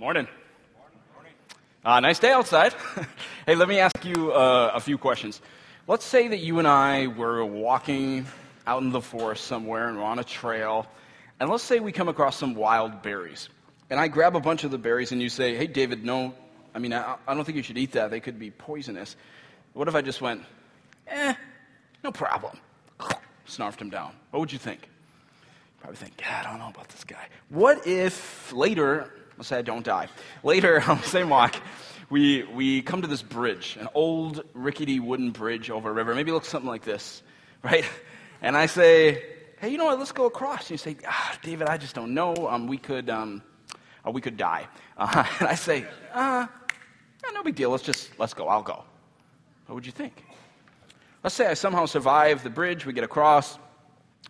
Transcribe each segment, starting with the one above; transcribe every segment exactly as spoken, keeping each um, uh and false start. Morning. Morning. Uh, nice day outside. Hey, let me ask you uh, a few questions. Let's say that you and I were walking out in the forest somewhere and we're on a trail, and let's say we come across some wild berries. And I grab a bunch of the berries and you say, hey, David, no, I mean, I, I don't think you should eat that. They could be poisonous. What if I just went, eh, no problem, snarfed him down? What would you think? Probably think, God, I don't know about this guy. What if later, let's say I don't die, later on the same walk, we we come to this bridge, an old rickety wooden bridge over a river. Maybe it looks something like this, right? And I say, hey, you know what, let's go across. And you say, ah, David, I just don't know. Um, we could um, uh, we could die. Uh, and I say, uh, no big deal. Let's just, let's go. I'll go. What would you think? Let's say I somehow survive the bridge. We get across.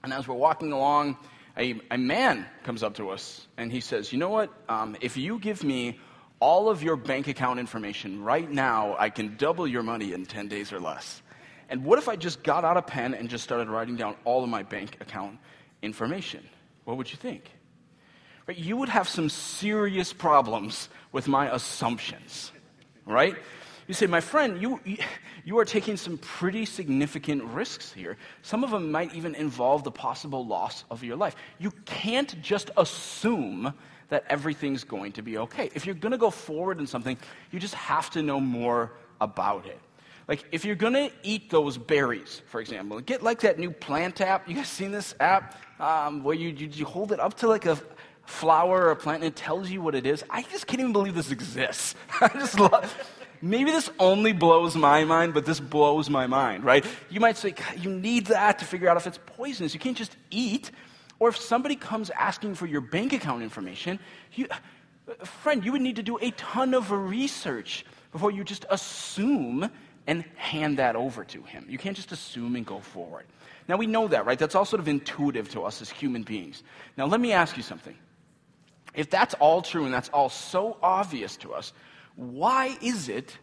And as we're walking along, A, a man comes up to us, and he says, you know what, um, if you give me all of your bank account information right now, I can double your money in ten days or less. And what if I just got out a pen and just started writing down all of my bank account information? What would you think? Right, you would have some serious problems with my assumptions, right? You say, my friend, you you are taking some pretty significant risks here. Some of them might even involve the possible loss of your life. You can't just assume that everything's going to be okay. If you're going to go forward in something, you just have to know more about it. Like, if you're going to eat those berries, for example, get like that new plant app. You guys seen this app um, where you, you you hold it up to like a flower or a plant and it tells you what it is? I just can't even believe this exists. I just love it. Maybe this only blows my mind, but this blows my mind, right? You might say, God, you need that to figure out if it's poisonous. You can't just eat. Or if somebody comes asking for your bank account information, you, friend, you would need to do a ton of research before you just assume and hand that over to him. You can't just assume and go forward. Now, we know that, right? That's all sort of intuitive to us as human beings. Now, let me ask you something. If that's all true and that's all so obvious to us, why is it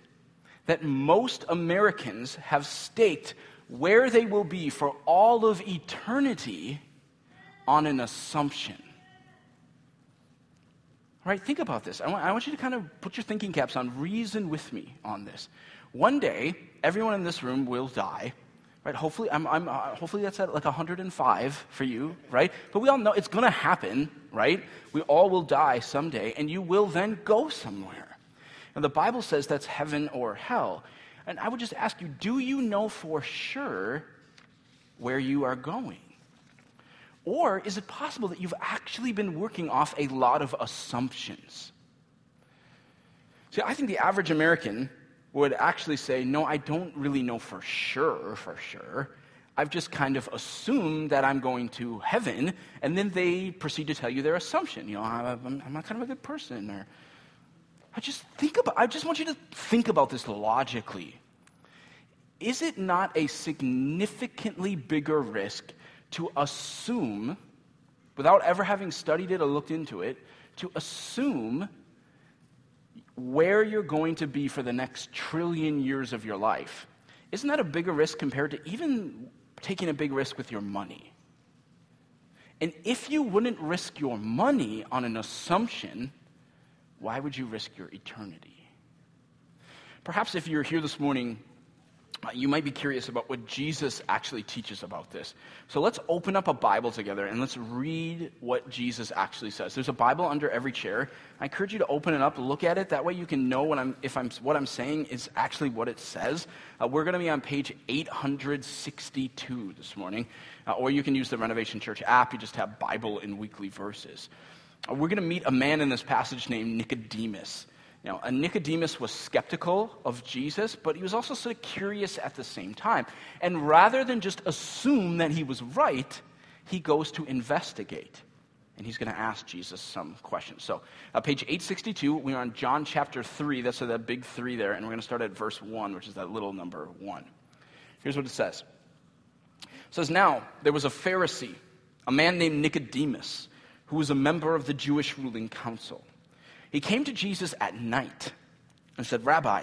that most Americans have staked where they will be for all of eternity on an assumption? All right, think about this. I want, I want you to kind of put your thinking caps on, reason with me on this. One day, everyone in this room will die, right? Hopefully, I'm, I'm, uh, hopefully that's at like one hundred five for you, right? But we all know it's going to happen, right? We all will die someday, and you will then go somewhere. And the Bible says that's heaven or hell. And I would just ask you, do you know for sure where you are going? Or is it possible that you've actually been working off a lot of assumptions? See, I think the average American would actually say, no, I don't really know for sure, for sure. I've just kind of assumed that I'm going to heaven, and then they proceed to tell you their assumption. You know, I'm, I'm not kind of a good person, or... I just think about. I just want you to think about this logically. Is it not a significantly bigger risk to assume, without ever having studied it or looked into it, to assume where you're going to be for the next trillion years of your life? Isn't that a bigger risk compared to even taking a big risk with your money? And if you wouldn't risk your money on an assumption, why would you risk your eternity? Perhaps if you're here this morning, you might be curious about what Jesus actually teaches about this. So let's open up a Bible together and let's read what Jesus actually says. There's a Bible under every chair. I encourage you to open it up, look at it. That way you can know what I'm, if I'm, what I'm saying is actually what it says. Uh, we're going to be on page eight hundred sixty-two this morning. Uh, or you can use the Renovation Church app. You just have Bible and weekly verses. We're going to meet a man in this passage named Nicodemus. Now, Nicodemus was skeptical of Jesus, but he was also sort of curious at the same time. And rather than just assume that he was right, he goes to investigate. And he's going to ask Jesus some questions. So, uh, page eight sixty-two, we're on John chapter three. That's uh, that big three there. And we're going to start at verse one, which is that little number one. Here's what it says. It says, now, there was a Pharisee, a man named Nicodemus, who was a member of the Jewish ruling council. He came to Jesus at night and said, Rabbi,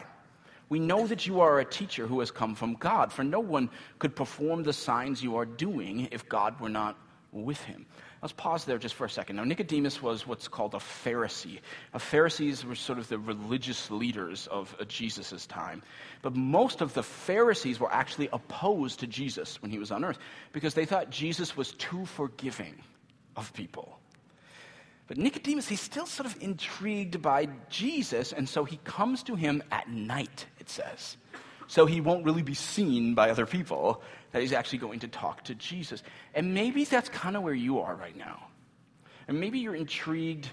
we know that you are a teacher who has come from God, for no one could perform the signs you are doing if God were not with him. Let's pause there just for a second. Now, Nicodemus was what's called a Pharisee. A Pharisees were sort of the religious leaders of Jesus' time. But most of the Pharisees were actually opposed to Jesus when he was on earth because they thought Jesus was too forgiving of people. But Nicodemus, he's still sort of intrigued by Jesus, and so he comes to him at night, it says. So he won't really be seen by other people, that he's actually going to talk to Jesus. And maybe that's kind of where you are right now. And maybe you're intrigued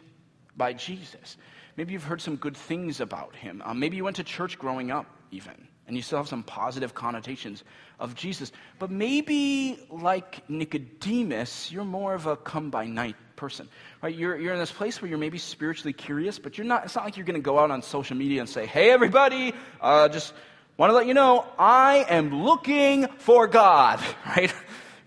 by Jesus. Maybe you've heard some good things about him. Um, maybe you went to church growing up, even, and you still have some positive connotations of Jesus. But maybe, like Nicodemus, you're more of a come-by-night person. Right? You're, you're in this place where you're maybe spiritually curious, but you're not. It's not like you're going to go out on social media and say, hey, everybody, uh, just... want to let you know, I am looking for God, right?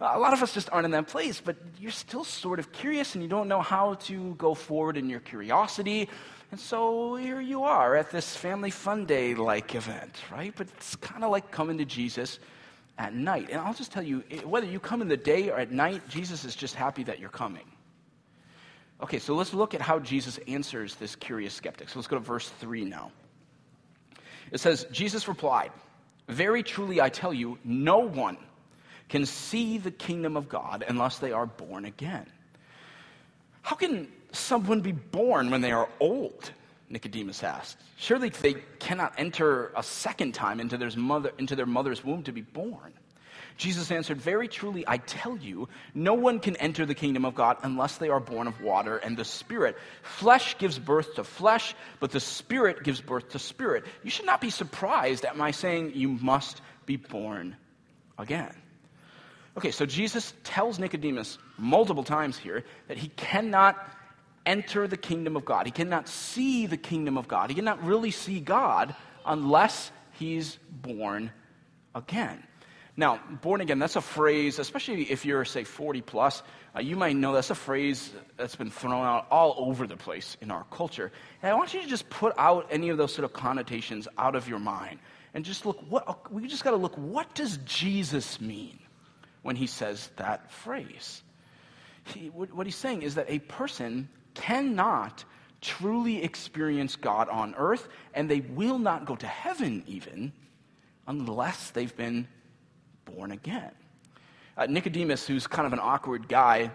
A lot of us just aren't in that place, but you're still sort of curious and you don't know how to go forward in your curiosity. And so here you are at this family fun day-like event, right? But it's kind of like coming to Jesus at night. And I'll just tell you, whether you come in the day or at night, Jesus is just happy that you're coming. Okay, so let's look at how Jesus answers this curious skeptic. So let's go to verse three now. It says, Jesus replied, "Very truly I tell you, no one can see the kingdom of God unless they are born again." How can someone be born when they are old? Nicodemus asked. Surely they cannot enter a second time into their mother, into their mother's womb to be born. Jesus answered, "Very truly I tell you, no one can enter the kingdom of God unless they are born of water and the Spirit. Flesh gives birth to flesh, but the Spirit gives birth to spirit. You should not be surprised at my saying you must be born again." Okay, so Jesus tells Nicodemus multiple times here that he cannot enter the kingdom of God. He cannot see the kingdom of God. He cannot really see God unless he's born again. Now, born again, that's a phrase, especially if you're, say, forty plus, uh, you might know that's a phrase that's been thrown out all over the place in our culture. And I want you to just put out any of those sort of connotations out of your mind and just look, what, we just got to look, what does Jesus mean when he says that phrase? He, what he's saying is that a person cannot truly experience God on earth, and they will not go to heaven even unless they've been born again. Uh, Nicodemus, who's kind of an awkward guy,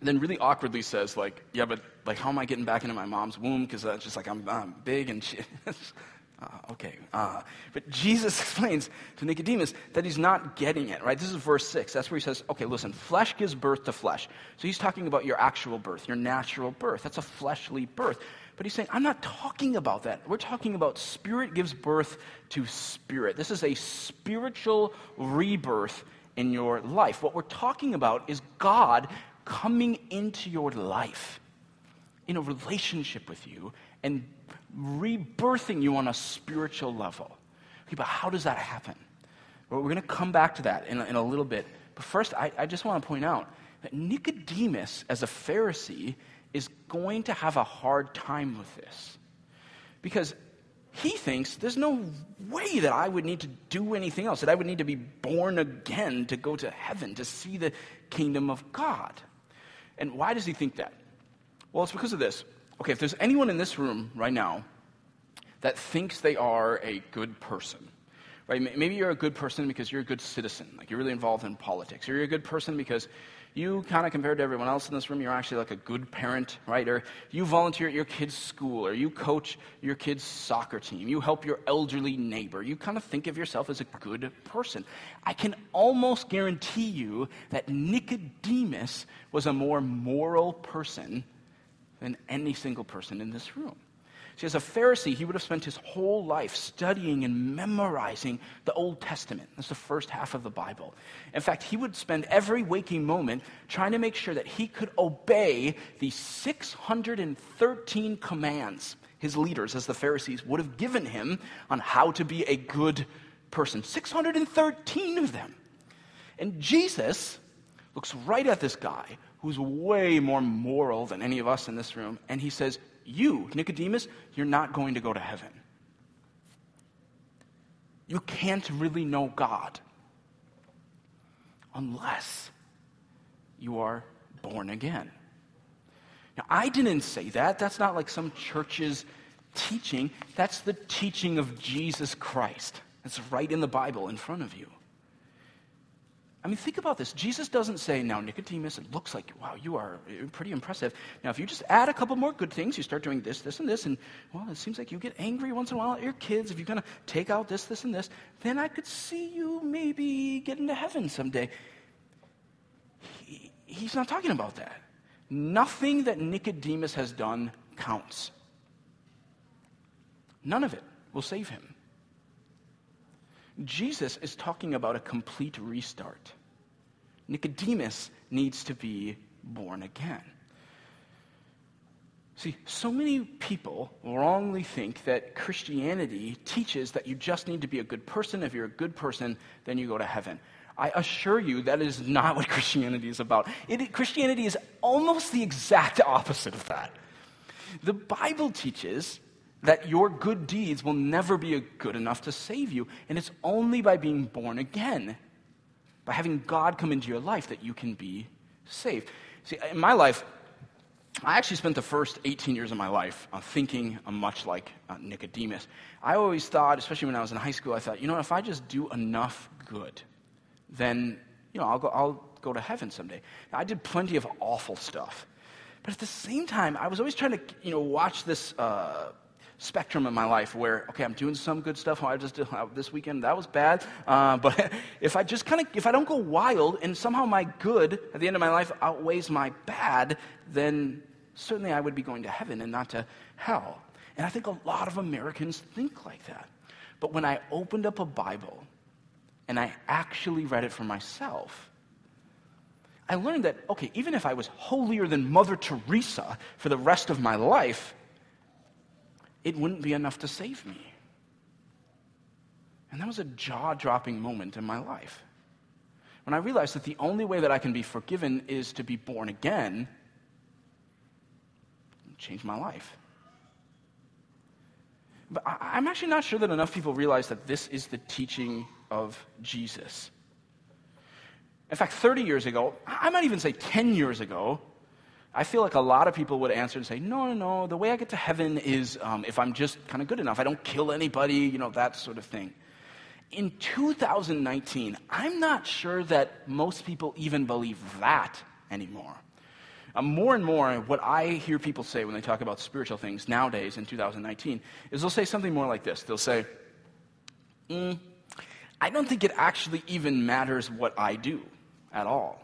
then really awkwardly says, like, yeah, but, like, how am I getting back into my mom's womb? Because that's uh, just, like, I'm, I'm big and she... uh, okay. Uh. But Jesus explains to Nicodemus that he's not getting it, right? This is verse six. That's where he says, okay, listen, flesh gives birth to flesh. So he's talking about your actual birth, your natural birth. That's a fleshly birth. But he's saying, I'm not talking about that. We're talking about spirit gives birth to spirit. This is a spiritual rebirth in your life. What we're talking about is God coming into your life in a relationship with you and rebirthing you on a spiritual level. Okay, but how does that happen? Well, we're going to come back to that in a, in a little bit. But first, I, I just want to point out that Nicodemus, as a Pharisee, is going to have a hard time with this because he thinks there's no way that I would need to do anything else, that I would need to be born again to go to heaven, to see the kingdom of God. And why does he think that? Well, it's because of this. Okay, if there's anyone in this room right now that thinks they are a good person, right? Maybe you're a good person because you're a good citizen, like you're really involved in politics, or you're a good person because you kind of, compared to everyone else in this room, you're actually like a good parent, right? Or you volunteer at your kid's school, or you coach your kid's soccer team. You help your elderly neighbor. You kind of think of yourself as a good person. I can almost guarantee you that Nicodemus was a more moral person than any single person in this room. See, as a Pharisee, he would have spent his whole life studying and memorizing the Old Testament. That's the first half of the Bible. In fact, he would spend every waking moment trying to make sure that he could obey the six hundred thirteen commands his leaders, as the Pharisees, would have given him on how to be a good person. six hundred thirteen of them. And Jesus looks right at this guy who's way more moral than any of us in this room, and he says, you, Nicodemus, you're not going to go to heaven. You can't really know God unless you are born again. Now, I didn't say that. That's not like some church's teaching. That's the teaching of Jesus Christ. It's right in the Bible in front of you. I mean, think about this. Jesus doesn't say, now, Nicodemus, it looks like, wow, you are pretty impressive. Now, if you just add a couple more good things, you start doing this, this, and this, and, well, it seems like you get angry once in a while at your kids. If you're going to take out this, this, and this, then I could see you maybe get into heaven someday. He, he's not talking about that. Nothing that Nicodemus has done counts. None of it will save him. Jesus is talking about a complete restart. Nicodemus needs to be born again. See, so many people wrongly think that Christianity teaches that you just need to be a good person. If you're a good person, then you go to heaven. I assure you that is not what Christianity is about. It, Christianity is almost the exact opposite of that. The Bible teaches that your good deeds will never be good enough to save you. And it's only by being born again, by having God come into your life, that you can be saved. See, in my life, I actually spent the first eighteen years of my life uh, thinking uh, much like uh, Nicodemus. I always thought, especially when I was in high school, I thought, you know, if I just do enough good, then, you know, I'll go, I'll go to heaven someday. Now, I did plenty of awful stuff. But at the same time, I was always trying to, you know, watch this Uh, spectrum in my life where, okay, I'm doing some good stuff. I just did this weekend, that was bad. Uh, but if I just kind of, if I don't go wild and somehow my good at the end of my life outweighs my bad, then certainly I would be going to heaven and not to hell. And I think a lot of Americans think like that. But when I opened up a Bible and I actually read it for myself, I learned that, okay, even if I was holier than Mother Teresa for the rest of my life, it wouldn't be enough to save me. And that was a jaw-dropping moment in my life, when I realized that the only way that I can be forgiven is to be born again and change my life. But I, I'm actually not sure that enough people realize that this is the teaching of Jesus. In fact, thirty years ago, I might even say ten years ago, I feel like a lot of people would answer and say, no, no, no, the way I get to heaven is um, if I'm just kind of good enough. I don't kill anybody, you know, that sort of thing. In two thousand nineteen, I'm not sure that most people even believe that anymore. Uh, more and more, what I hear people say when they talk about spiritual things nowadays in two thousand nineteen is they'll say something more like this. They'll say, mm, I don't think it actually even matters what I do at all,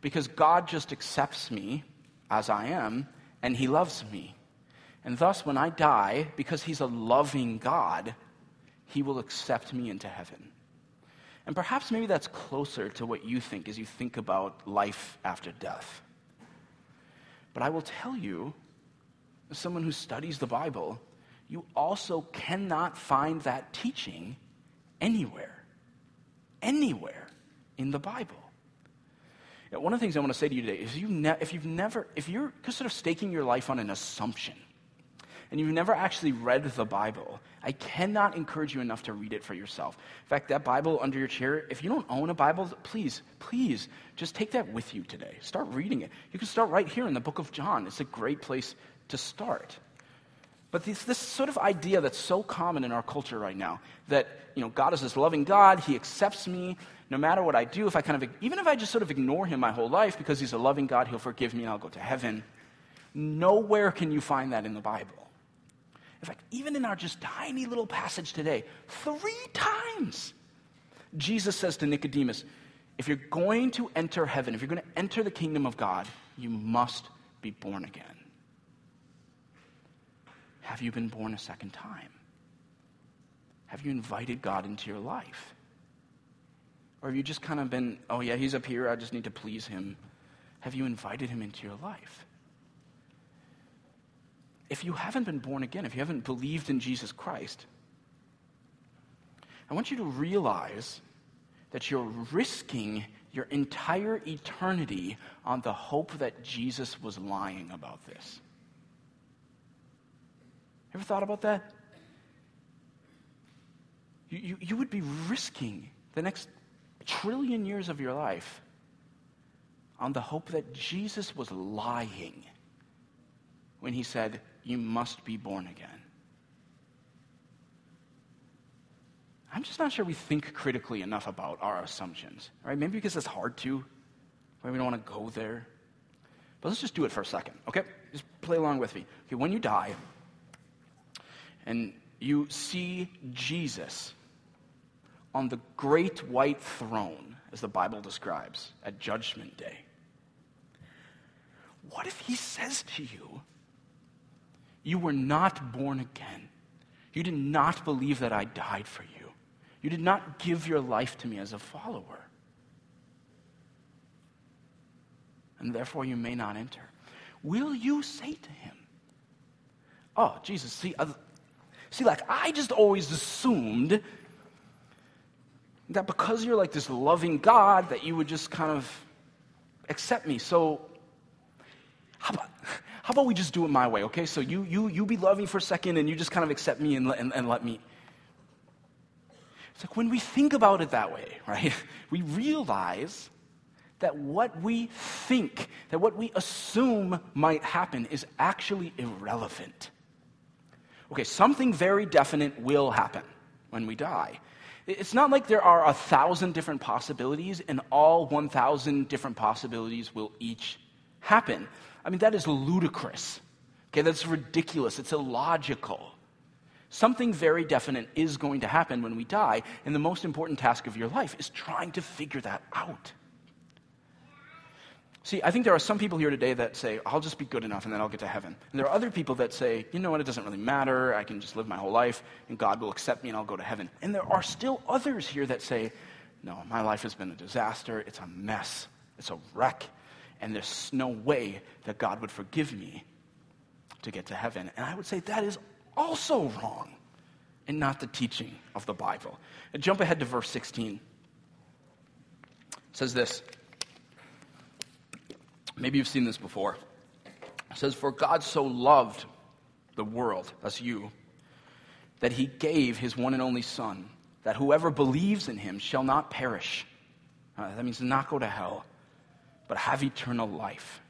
because God just accepts me as I am, and he loves me. And thus, when I die, because he's a loving God, he will accept me into heaven. And perhaps maybe that's closer to what you think as you think about life after death. But I will tell you, as someone who studies the Bible, you also cannot find that teaching anywhere, anywhere in the Bible. One of the things I want to say to you today is you ne- if you've never, if you're sort of staking your life on an assumption and you've never actually read the Bible, I cannot encourage you enough to read it for yourself. In fact, that Bible under your chair, if you don't own a Bible, please, please just take that with you today. Start reading it. You can start right here in the book of John. It's a great place to start. But this, this sort of idea that's so common in our culture right now, that, you know, God is this loving God, he accepts me, no matter what I do, if I kind of, even if I just sort of ignore him my whole life because he's a loving God, he'll forgive me and I'll go to heaven. Nowhere can you find that in the Bible. In fact, even in our just tiny little passage today, three times, Jesus says to Nicodemus, if you're going to enter heaven, if you're going to enter the kingdom of God, you must be born again. Have you been born a second time? Have you invited God into your life? Or have you just kind of been, oh yeah, he's up here, I just need to please him. Have you invited him into your life? If you haven't been born again, if you haven't believed in Jesus Christ, I want you to realize that you're risking your entire eternity on the hope that Jesus was lying about this. Ever thought about that? You, you, you would be risking the next trillion years of your life on the hope that Jesus was lying when he said, you must be born again. I'm just not sure we think critically enough about our assumptions, right? Maybe because it's hard to, maybe we don't want to go there. But let's just do it for a second, okay? Just play along with me. Okay, when you die and you see Jesus on the great white throne, as the Bible describes, at Judgment Day, what if he says to you, you were not born again? You did not believe that I died for you. You did not give your life to me as a follower. And therefore you may not enter. Will you say to him, oh, Jesus, see, uh, see, like, I just always assumed that because you're like this loving God that you would just kind of accept me. So how about... How about we just do it my way, okay? So you you you be loving for a second and you just kind of accept me and, and, and let me. It's like when we think about it that way, right? We realize that what we think, that what we assume might happen is actually irrelevant. Okay, something very definite will happen when we die. It's not like there are a thousand different possibilities and all one thousand different possibilities will each happen. I mean, that is ludicrous. Okay, that's ridiculous. It's illogical. Something very definite is going to happen when we die, and the most important task of your life is trying to figure that out. See, I think there are some people here today that say, I'll just be good enough and then I'll get to heaven. And there are other people that say, you know what, it doesn't really matter. I can just live my whole life, and God will accept me and I'll go to heaven. And there are still others here that say, no, my life has been a disaster. It's a mess. It's a wreck. And there's no way that God would forgive me to get to heaven. And I would say that is also wrong and not the teaching of the Bible. And jump ahead to verse sixteen. It says this. Maybe you've seen this before. It says, for God so loved the world, that's you, that he gave his one and only Son, that whoever believes in him shall not perish. Uh, that means not go to hell, but have eternal life.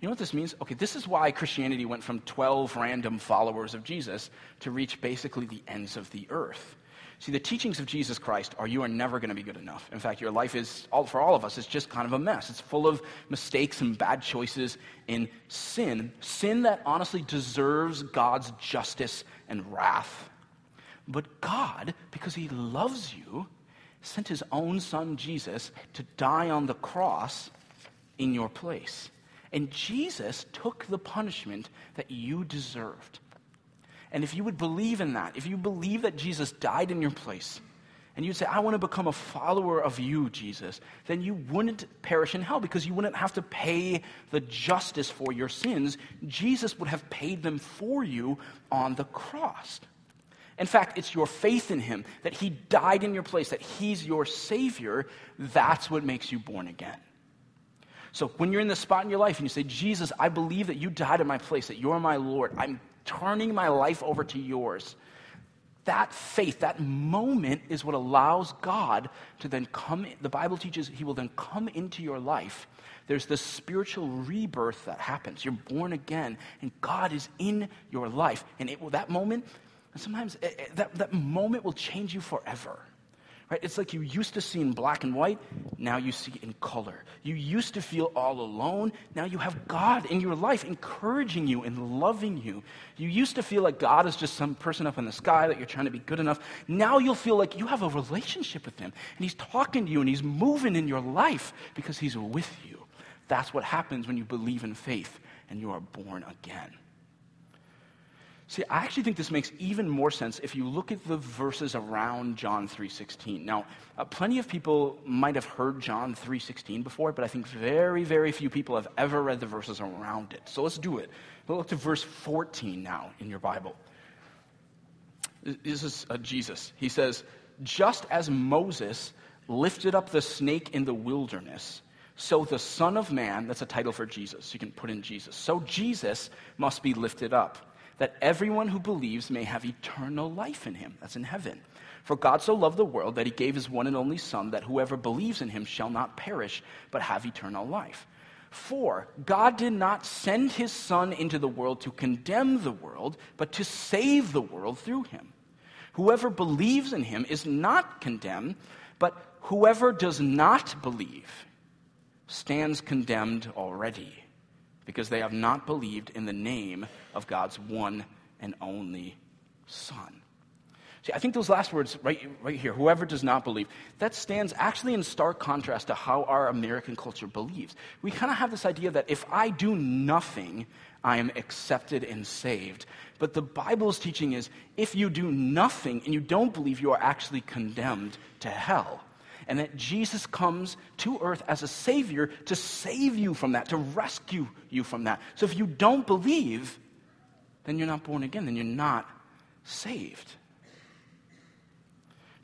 You know what this means? Okay, this is why Christianity went from twelve random followers of Jesus to reach basically the ends of the earth. See, the teachings of Jesus Christ are you are never going to be good enough. In fact, your life is, all, for all of us, is just kind of a mess. It's full of mistakes and bad choices and sin. Sin that honestly deserves God's justice and wrath. But God, because he loves you, sent his own Son, Jesus, to die on the cross in your place. And Jesus took the punishment that you deserved. And if you would believe in that, if you believe that Jesus died in your place, and you'd say, I want to become a follower of you, Jesus, then you wouldn't perish in hell because you wouldn't have to pay the justice for your sins. Jesus would have paid them for you on the cross. In fact, it's your faith in him, that he died in your place, that he's your Savior, that's what makes you born again. So when you're in this spot in your life and you say, Jesus, I believe that you died in my place, that you're my Lord, I'm turning my life over to yours. That faith, that moment is what allows God to then come in. The Bible teaches he will then come into your life. There's this spiritual rebirth that happens. You're born again, and God is in your life. And it will, that moment, sometimes it, it, that, that moment will change you forever. Right? It's like you used to see in black and white, now you see in color. You used to feel all alone, now you have God in your life encouraging you and loving you. You used to feel like God is just some person up in the sky that you're trying to be good enough. Now you'll feel like you have a relationship with him, and he's talking to you and he's moving in your life because he's with you. That's what happens when you believe in faith and you are born again. See, I actually think this makes even more sense if you look at the verses around John three sixteen. Now, uh, plenty of people might have heard John three sixteen before, but I think very, very few people have ever read the verses around it. So let's do it. We'll look to verse fourteen now in your Bible. This is uh, Jesus. He says, just as Moses lifted up the snake in the wilderness, so the Son of Man, that's a title for Jesus, you can put in Jesus, so Jesus must be lifted up, that everyone who believes may have eternal life in him. That's in heaven. For God so loved the world that he gave his one and only Son, that whoever believes in him shall not perish, but have eternal life. For God did not send his Son into the world to condemn the world, but to save the world through him. Whoever believes in him is not condemned, but whoever does not believe stands condemned already, because they have not believed in the name of God's one and only Son. See, I think those last words right, right here, whoever does not believe, that stands actually in stark contrast to how our American culture believes. We kind of have this idea that if I do nothing, I am accepted and saved. But the Bible's teaching is, if you do nothing and you don't believe, you are actually condemned to hell. And that Jesus comes to earth as a savior to save you from that, to rescue you from that. So if you don't believe, then you're not born again, then you're not saved.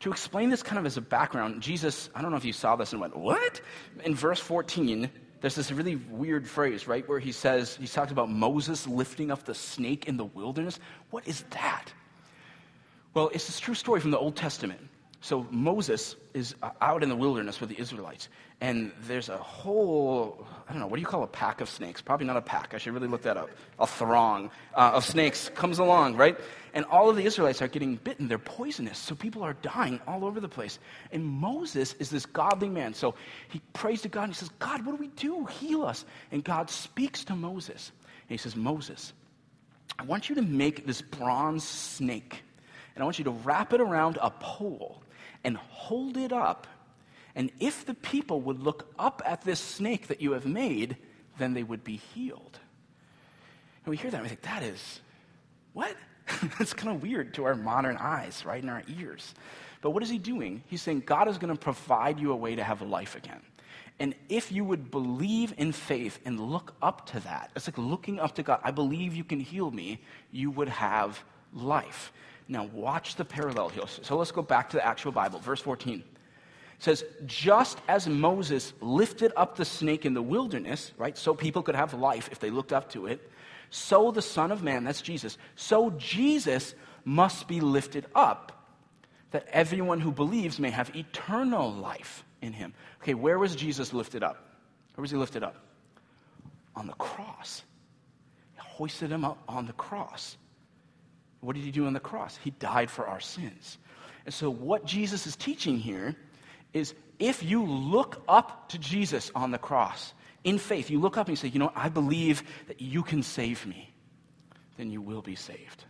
To explain this kind of as a background, Jesus, I don't know if you saw this and went, what? In verse fourteen, there's this really weird phrase, right, where he says, he talks about Moses lifting up the snake in the wilderness. What is that? Well, it's this true story from the Old Testament. So Moses is out in the wilderness with the Israelites, and there's a whole, I don't know, what do you call a pack of snakes? Probably not a pack. I should really look that up. A throng uh, of snakes comes along, right? And all of the Israelites are getting bitten. They're poisonous, so people are dying all over the place. And Moses is this godly man, so he prays to God, and he says, God, what do we do? Heal us. And God speaks to Moses, and he says, Moses, I want you to make this bronze snake, and I want you to wrap it around a pole and hold it up, and if the people would look up at this snake that you have made, then they would be healed. And we hear that, and we think, that is, what? That's kind of weird to our modern eyes, right, in our ears. But what is he doing? He's saying, God is going to provide you a way to have life again. And if you would believe in faith and look up to that, it's like looking up to God, I believe you can heal me, you would have life. Now watch the parallel here. So let's go back to the actual Bible. Verse fourteen. It says, just as Moses lifted up the snake in the wilderness, right, so people could have life if they looked up to it, so the Son of Man, that's Jesus, so Jesus must be lifted up, that everyone who believes may have eternal life in him. Okay, where was Jesus lifted up? Where was he lifted up? On the cross. He hoisted him up on the cross. What did he do on the cross? He died for our sins. And so what Jesus is teaching here is, if you look up to Jesus on the cross in faith, you look up and you say, you know, I believe that you can save me, then you will be saved.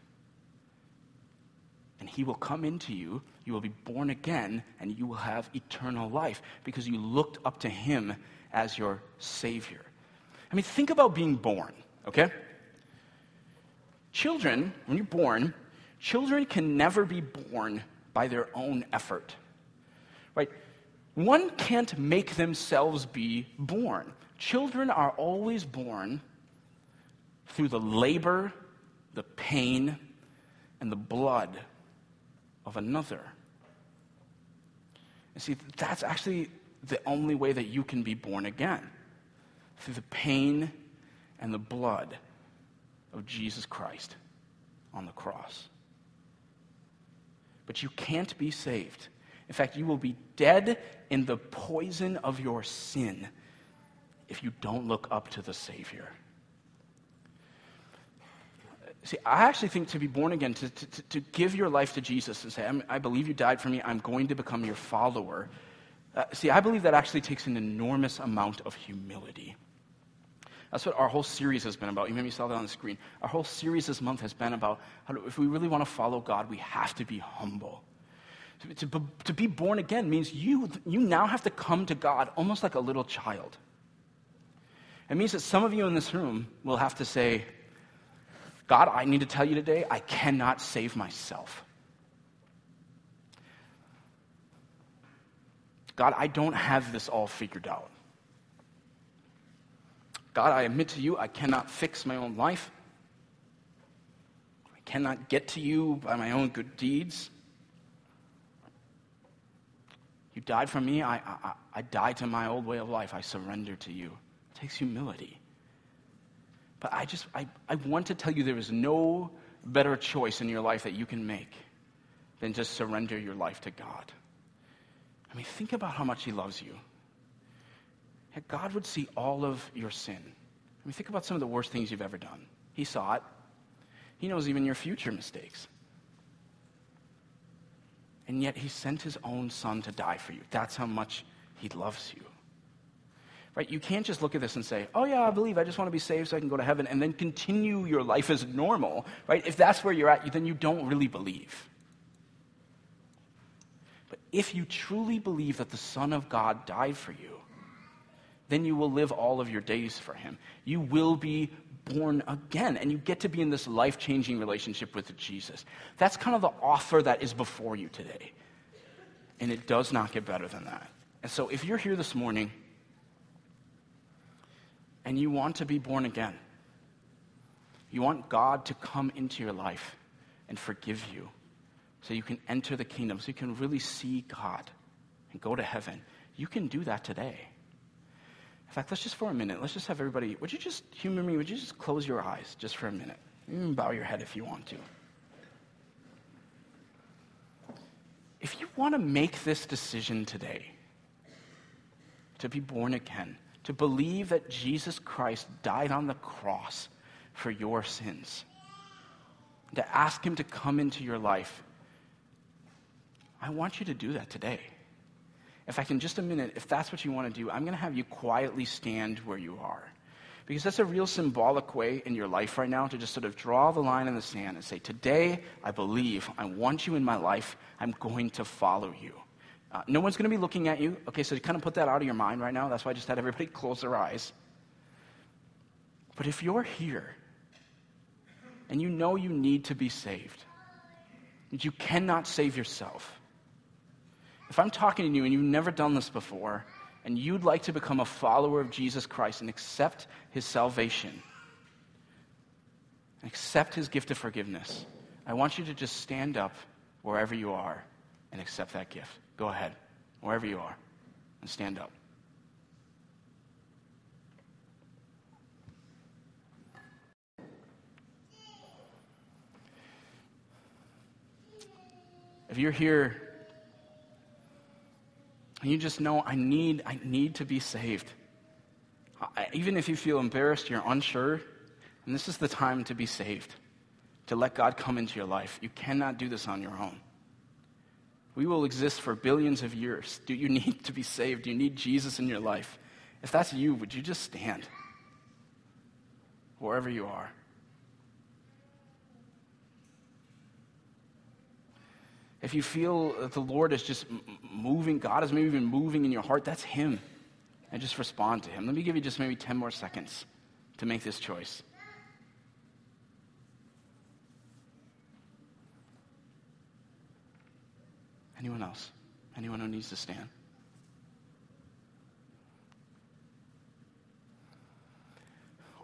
And he will come into you, you will be born again, and you will have eternal life because you looked up to him as your Savior. I mean, think about being born, okay? Children, when you're born, children can never be born by their own effort, right? One can't make themselves be born. Children are always born through the labor, the pain, and the blood of another. And see, that's actually the only way that you can be born again, through the pain and the blood of Jesus Christ on the cross. But you can't be saved. In fact, you will be dead in the poison of your sin if you don't look up to the Savior. See, I actually think to be born again, to, to, to give your life to Jesus and say, I believe you died for me, I'm going to become your follower. Uh, see, I believe that actually takes an enormous amount of humility. That's what our whole series has been about. You maybe saw that on the screen. Our whole series this month has been about how to, if we really want to follow God, we have to be humble. To, to, to be born again means you, you now have to come to God almost like a little child. It means that some of you in this room will have to say, God, I need to tell you today, I cannot save myself. God, I don't have this all figured out. God, I admit to you, I cannot fix my own life. I cannot get to you by my own good deeds. You died for me. I, I, I died to my old way of life. I surrender to you. It takes humility. But I just, I, I want to tell you there is no better choice in your life that you can make than just surrender your life to God. I mean, think about how much he loves you. that God would see all of your sin. I mean, think about some of the worst things you've ever done. He saw it. He knows even your future mistakes. And yet he sent his own son to die for you. That's how much he loves you. Right? You can't just look at this and say, oh yeah, I believe, I just want to be saved so I can go to heaven, and then continue your life as normal. Right? If that's where you're at, then you don't really believe. But if you truly believe that the Son of God died for you, then you will live all of your days for him. You will be born again, and you get to be in this life-changing relationship with Jesus. That's kind of the offer that is before you today. And it does not get better than that. And so if you're here this morning and you want to be born again, you want God to come into your life and forgive you so you can enter the kingdom, so you can really see God and go to heaven, you can do that today. In fact, let's just for a minute, let's just have everybody, would you just humor me, would you just close your eyes just for a minute? You can bow your head if you want to. If you want to make this decision today, to be born again, to believe that Jesus Christ died on the cross for your sins, to ask him to come into your life, I want you to do that today. In fact, in just a minute, if that's what you want to do, I'm going to have you quietly stand where you are. Because that's a real symbolic way in your life right now to just sort of draw the line in the sand and say, today, I believe, I want you in my life, I'm going to follow you. Uh, no one's going to be looking at you. Okay, so you kind of put that out of your mind right now. That's why I just had everybody close their eyes. But if you're here and you know you need to be saved, that you cannot save yourself, if I'm talking to you and you've never done this before, and you'd like to become a follower of Jesus Christ and accept his salvation, accept his gift of forgiveness, I want you to just stand up wherever you are and accept that gift. Go ahead, wherever you are, and stand up. If you're here, and you just know, I need, I need to be saved. I, even if you feel embarrassed, you're unsure, and this is the time to be saved, to let God come into your life. You cannot do this on your own. We will exist for billions of years. Do you need to be saved? Do you need Jesus in your life? If that's you, would you just stand wherever you are? If you feel that the Lord is just moving, God is maybe even moving in your heart, that's him. And just respond to him. Let me give you just maybe ten more seconds to make this choice. Anyone else? Anyone who needs to stand?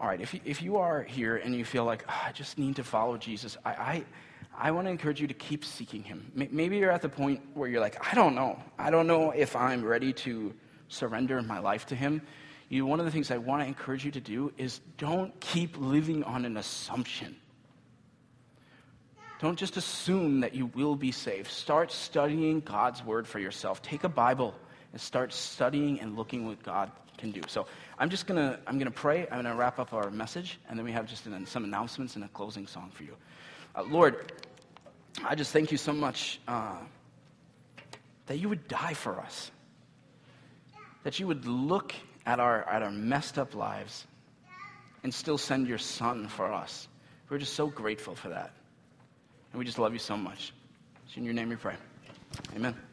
All right, if you, if you are here and you feel like, oh, I just need to follow Jesus, I... I I want to encourage you to keep seeking him. Maybe you're at the point where you're like, I don't know. I don't know if I'm ready to surrender my life to him. You, one of the things I want to encourage you to do is don't keep living on an assumption. Don't just assume that you will be saved. Start studying God's word for yourself. Take a Bible and start studying and looking what God can do. So I'm just going to, I'm going to pray. I'm going to wrap up our message, and then we have just some announcements and a closing song for you. Uh, Lord, I just thank you so much uh, that you would die for us, that you would look at our at our messed up lives and still send your son for us. We're just so grateful for that, and we just love you so much. It's in your name we pray. Amen.